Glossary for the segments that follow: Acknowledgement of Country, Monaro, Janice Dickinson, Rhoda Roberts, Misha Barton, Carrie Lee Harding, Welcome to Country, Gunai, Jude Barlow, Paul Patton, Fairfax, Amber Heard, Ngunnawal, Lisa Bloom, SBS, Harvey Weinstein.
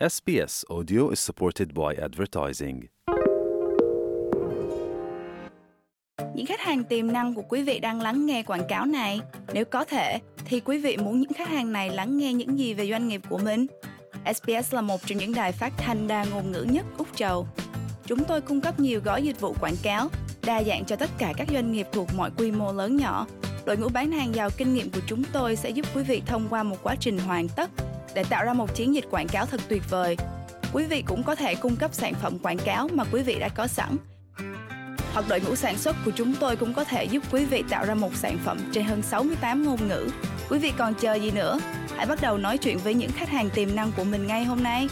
SBS Audio is supported by advertising. Những khách hàng tiềm năng của quý vị đang lắng nghe quảng cáo này, nếu có thể thì quý vị muốn những khách hàng này lắng nghe những gì về doanh nghiệp của mình? SBS là một trong những đài phát thanh đa ngôn ngữ nhất Úc Châu. Chúng tôi cung cấp nhiều gói dịch vụ quảng cáo đa dạng cho tất cả các doanh nghiệp thuộc mọi quy mô lớn nhỏ. Đội ngũ bán hàng giàu kinh nghiệm của chúng tôi sẽ giúp quý vị thông qua một quá trình hoàn tất để tạo ra một chiến dịch quảng cáo thật tuyệt vời. Quý vị cũng có thể cung cấp sản phẩm quảng cáo mà quý vị đã có sẵn. Hoặc đội ngũ sản xuất của chúng tôi cũng có thể giúp quý vị tạo ra một sản phẩm trên hơn 68 ngôn ngữ. Quý vị còn chờ gì nữa? Hãy bắt đầu nói chuyện với những khách hàng tiềm năng của mình ngay hôm nay.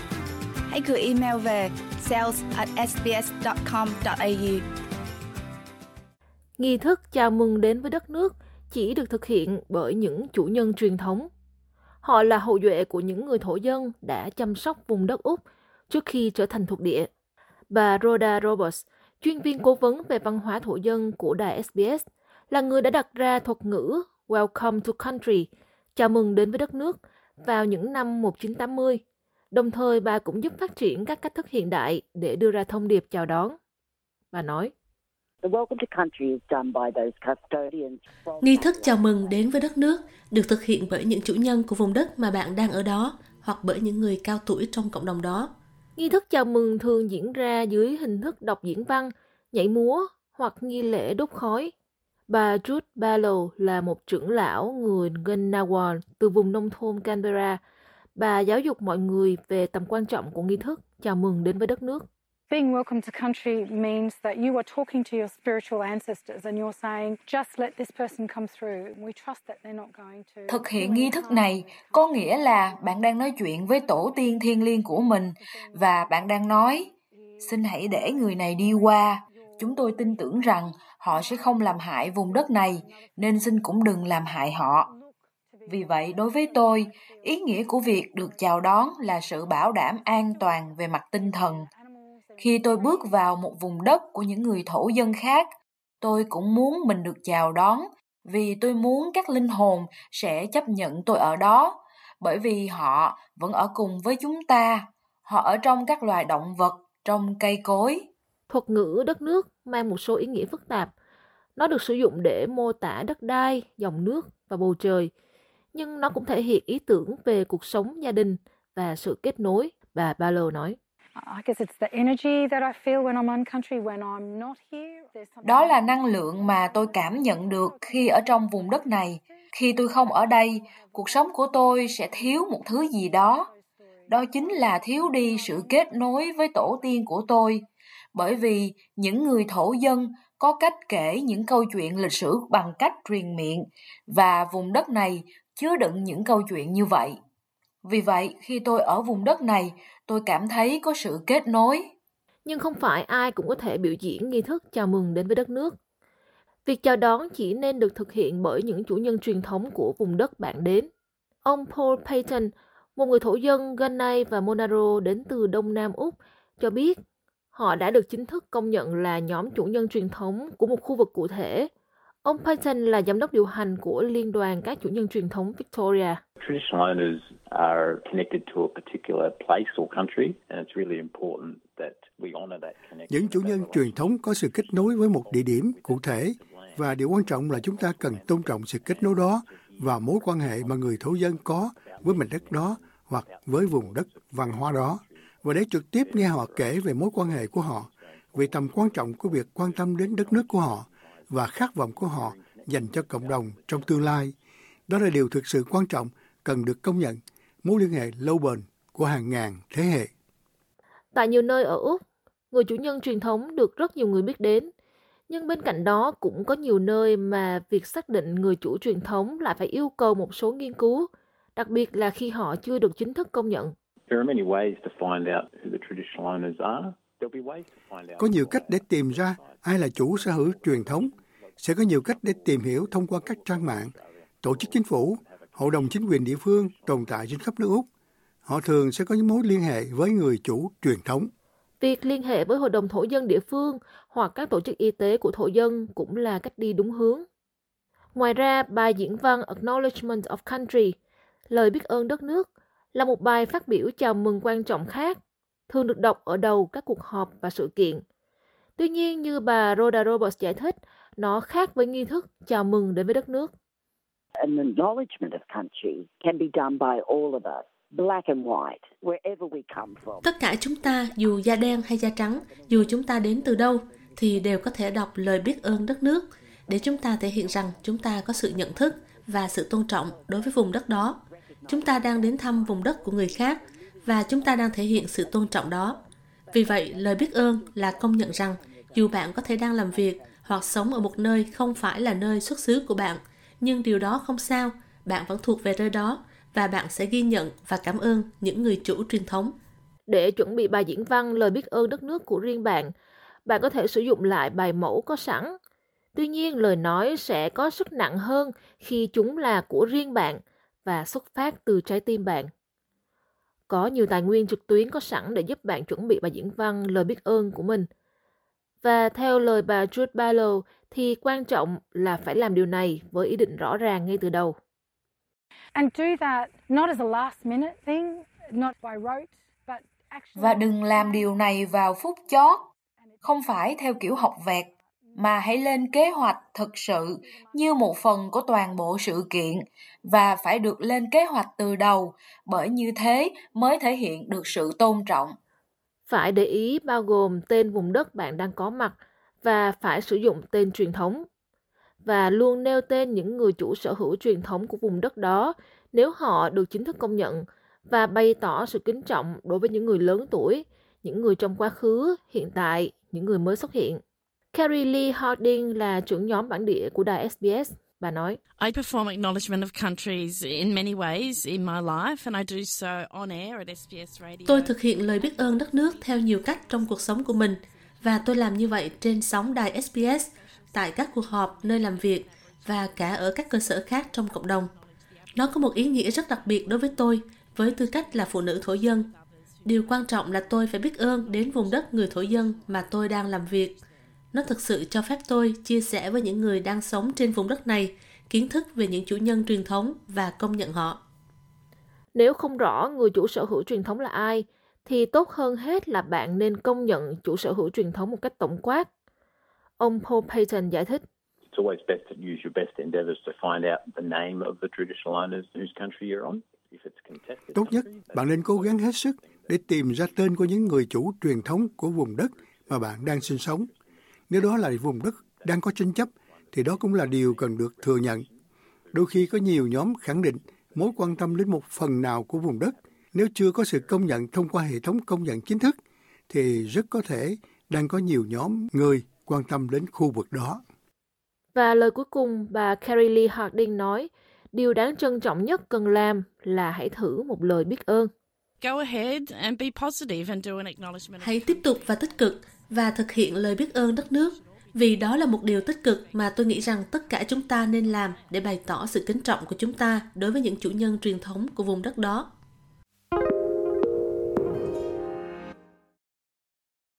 Hãy gửi email về sales@sbs.com.au. Nghi thức chào mừng đến với đất nước chỉ được thực hiện bởi những chủ nhân truyền thống. Họ là hậu duệ của những người thổ dân đã chăm sóc vùng đất Úc trước khi trở thành thuộc địa. Bà Rhoda Roberts, chuyên viên cố vấn về văn hóa thổ dân của đài SBS, là người đã đặt ra thuật ngữ Welcome to Country, chào mừng đến với đất nước, vào những năm 1980. Đồng thời, bà cũng giúp phát triển các cách thức hiện đại để đưa ra thông điệp chào đón. Bà nói, nghi thức chào mừng đến với đất nước được thực hiện bởi những chủ nhân của vùng đất mà bạn đang ở đó hoặc bởi những người cao tuổi trong cộng đồng đó. Nghi thức chào mừng thường diễn ra dưới hình thức đọc diễn văn, nhảy múa hoặc nghi lễ đốt khói. Bà Jude Barlow là một trưởng lão người Ngunnawal từ vùng nông thôn Canberra. Bà giáo dục mọi người về tầm quan trọng của nghi thức chào mừng đến với đất nước. Being welcome to country means that you are talking to your spiritual ancestors and you're saying just let this person come through. We trust that they're not going to. Thực hiện nghi thức này có nghĩa là bạn đang nói chuyện với tổ tiên thiêng liêng của mình và bạn đang nói xin hãy để người này đi qua. Chúng tôi tin tưởng rằng họ sẽ không làm hại vùng đất này nên xin cũng đừng làm hại họ. Vì vậy, đối với tôi, ý nghĩa của việc được chào đón là sự bảo đảm an toàn về mặt tinh thần. Khi tôi bước vào một vùng đất của những người thổ dân khác, tôi cũng muốn mình được chào đón vì tôi muốn các linh hồn sẽ chấp nhận tôi ở đó, bởi vì họ vẫn ở cùng với chúng ta, họ ở trong các loài động vật, trong cây cối. Thuật ngữ đất nước mang một số ý nghĩa phức tạp. Nó được sử dụng để mô tả đất đai, dòng nước và bầu trời, nhưng nó cũng thể hiện ý tưởng về cuộc sống gia đình và sự kết nối, bà Barlow nói. Đó là năng lượng mà tôi cảm nhận được khi ở trong vùng đất này. Khi tôi không ở đây, cuộc sống của tôi sẽ thiếu một thứ gì đó. Đó chính là thiếu đi sự kết nối với tổ tiên của tôi. Bởi vì những người thổ dân có cách kể những câu chuyện lịch sử bằng cách truyền miệng và vùng đất này chứa đựng những câu chuyện như vậy. Vì vậy, khi tôi ở vùng đất này, tôi cảm thấy có sự kết nối. Nhưng không phải ai cũng có thể biểu diễn nghi thức chào mừng đến với đất nước. Việc chào đón chỉ nên được thực hiện bởi những chủ nhân truyền thống của vùng đất bạn đến. Ông Paul Patton, một người thổ dân Gunai và Monaro đến từ Đông Nam Úc, cho biết họ đã được chính thức công nhận là nhóm chủ nhân truyền thống của một khu vực cụ thể. Ông Patton là giám đốc điều hành của Liên đoàn các chủ nhân truyền thống Victoria. Những chủ nhân truyền thống có sự kết nối với một địa điểm cụ thể và điều quan trọng là chúng ta cần tôn trọng sự kết nối đó và mối quan hệ mà người thổ dân có với mảnh đất đó hoặc với vùng đất văn hóa đó. Và để trực tiếp nghe họ kể về mối quan hệ của họ, về tầm quan trọng của việc quan tâm đến đất nước của họ và khát vọng của họ dành cho cộng đồng trong tương lai. Đó là điều thực sự quan trọng, cần được công nhận, mối liên hệ lâu bền của hàng ngàn thế hệ. Tại nhiều nơi ở Úc, người chủ nhân truyền thống được rất nhiều người biết đến. Nhưng bên cạnh đó cũng có nhiều nơi mà việc xác định người chủ truyền thống lại phải yêu cầu một số nghiên cứu, đặc biệt là khi họ chưa được chính thức công nhận. Có nhiều cách để tìm ra ai là chủ sở hữu truyền thống. Sẽ có nhiều cách để tìm hiểu thông qua các trang mạng, tổ chức chính phủ, hội đồng chính quyền địa phương tồn tại trên khắp nước Úc. Họ thường sẽ có những mối liên hệ với người chủ truyền thống. Việc liên hệ với hội đồng thổ dân địa phương hoặc các tổ chức y tế của thổ dân cũng là cách đi đúng hướng. Ngoài ra, bài diễn văn Acknowledgement of Country, lời biết ơn đất nước, là một bài phát biểu chào mừng quan trọng khác, thường được đọc ở đầu các cuộc họp và sự kiện. Tuy nhiên, như bà Rhoda Roberts giải thích, nó khác với nghi thức chào mừng đến với đất nước. An acknowledgement of country can be done by all of us, black and white, wherever we come from. Tất cả chúng ta, dù da đen hay da trắng, dù chúng ta đến từ đâu, thì đều có thể đọc lời biết ơn đất nước để chúng ta thể hiện rằng chúng ta có sự nhận thức và sự tôn trọng đối với vùng đất đó. Chúng ta đang đến thăm vùng đất của người khác và chúng ta đang thể hiện sự tôn trọng đó. Vì vậy, lời biết ơn là công nhận rằng dù bạn có thể đang làm việc hoặc sống ở một nơi không phải là nơi xuất xứ của bạn, nhưng điều đó không sao, bạn vẫn thuộc về nơi đó và bạn sẽ ghi nhận và cảm ơn những người chủ truyền thống. Để chuẩn bị bài diễn văn lời biết ơn đất nước của riêng bạn, bạn có thể sử dụng lại bài mẫu có sẵn. Tuy nhiên, lời nói sẽ có sức nặng hơn khi chúng là của riêng bạn và xuất phát từ trái tim bạn. Có nhiều tài nguyên trực tuyến có sẵn để giúp bạn chuẩn bị bài diễn văn lời biết ơn của mình. Và theo lời bà Jude Barlow thì quan trọng là phải làm điều này với ý định rõ ràng ngay từ đầu. Và đừng làm điều này vào phút chót, không phải theo kiểu học vẹt, mà hãy lên kế hoạch thực sự như một phần của toàn bộ sự kiện và phải được lên kế hoạch từ đầu, bởi như thế mới thể hiện được sự tôn trọng. Phải để ý bao gồm tên vùng đất bạn đang có mặt và phải sử dụng tên truyền thống. Và luôn nêu tên những người chủ sở hữu truyền thống của vùng đất đó nếu họ được chính thức công nhận và bày tỏ sự kính trọng đối với những người lớn tuổi, những người trong quá khứ, hiện tại, những người mới xuất hiện. Carrie Lee Harding là trưởng nhóm bản địa của đài SBS. Bà nói, tôi thực hiện lời biết ơn đất nước theo nhiều cách trong cuộc sống của mình và tôi làm như vậy trên sóng đài SBS, tại các cuộc họp, nơi làm việc và cả ở các cơ sở khác trong cộng đồng. Nó có một ý nghĩa rất đặc biệt đối với tôi, với tư cách là phụ nữ thổ dân. Điều quan trọng là tôi phải biết ơn đến vùng đất người thổ dân mà tôi đang làm việc. Nó thực sự cho phép tôi chia sẻ với những người đang sống trên vùng đất này kiến thức về những chủ nhân truyền thống và công nhận họ. Nếu không rõ người chủ sở hữu truyền thống là ai, thì tốt hơn hết là bạn nên công nhận chủ sở hữu truyền thống một cách tổng quát. Ông Paul Patton giải thích. Tốt nhất, bạn nên cố gắng hết sức để tìm ra tên của những người chủ truyền thống của vùng đất mà bạn đang sinh sống. Nếu đó là vùng đất đang có tranh chấp, thì đó cũng là điều cần được thừa nhận. Đôi khi có nhiều nhóm khẳng định mối quan tâm đến một phần nào của vùng đất. Nếu chưa có sự công nhận thông qua hệ thống công nhận chính thức, thì rất có thể đang có nhiều nhóm người quan tâm đến khu vực đó. Và lời cuối cùng, bà Carrie Lee Harding nói, điều đáng trân trọng nhất cần làm là hãy thử một lời biết ơn. Hãy tiếp tục và tích cực và thực hiện lời biết ơn đất nước, vì đó là một điều tích cực mà tôi nghĩ rằng tất cả chúng ta nên làm để bày tỏ sự kính trọng của chúng ta đối với những chủ nhân truyền thống của vùng đất đó.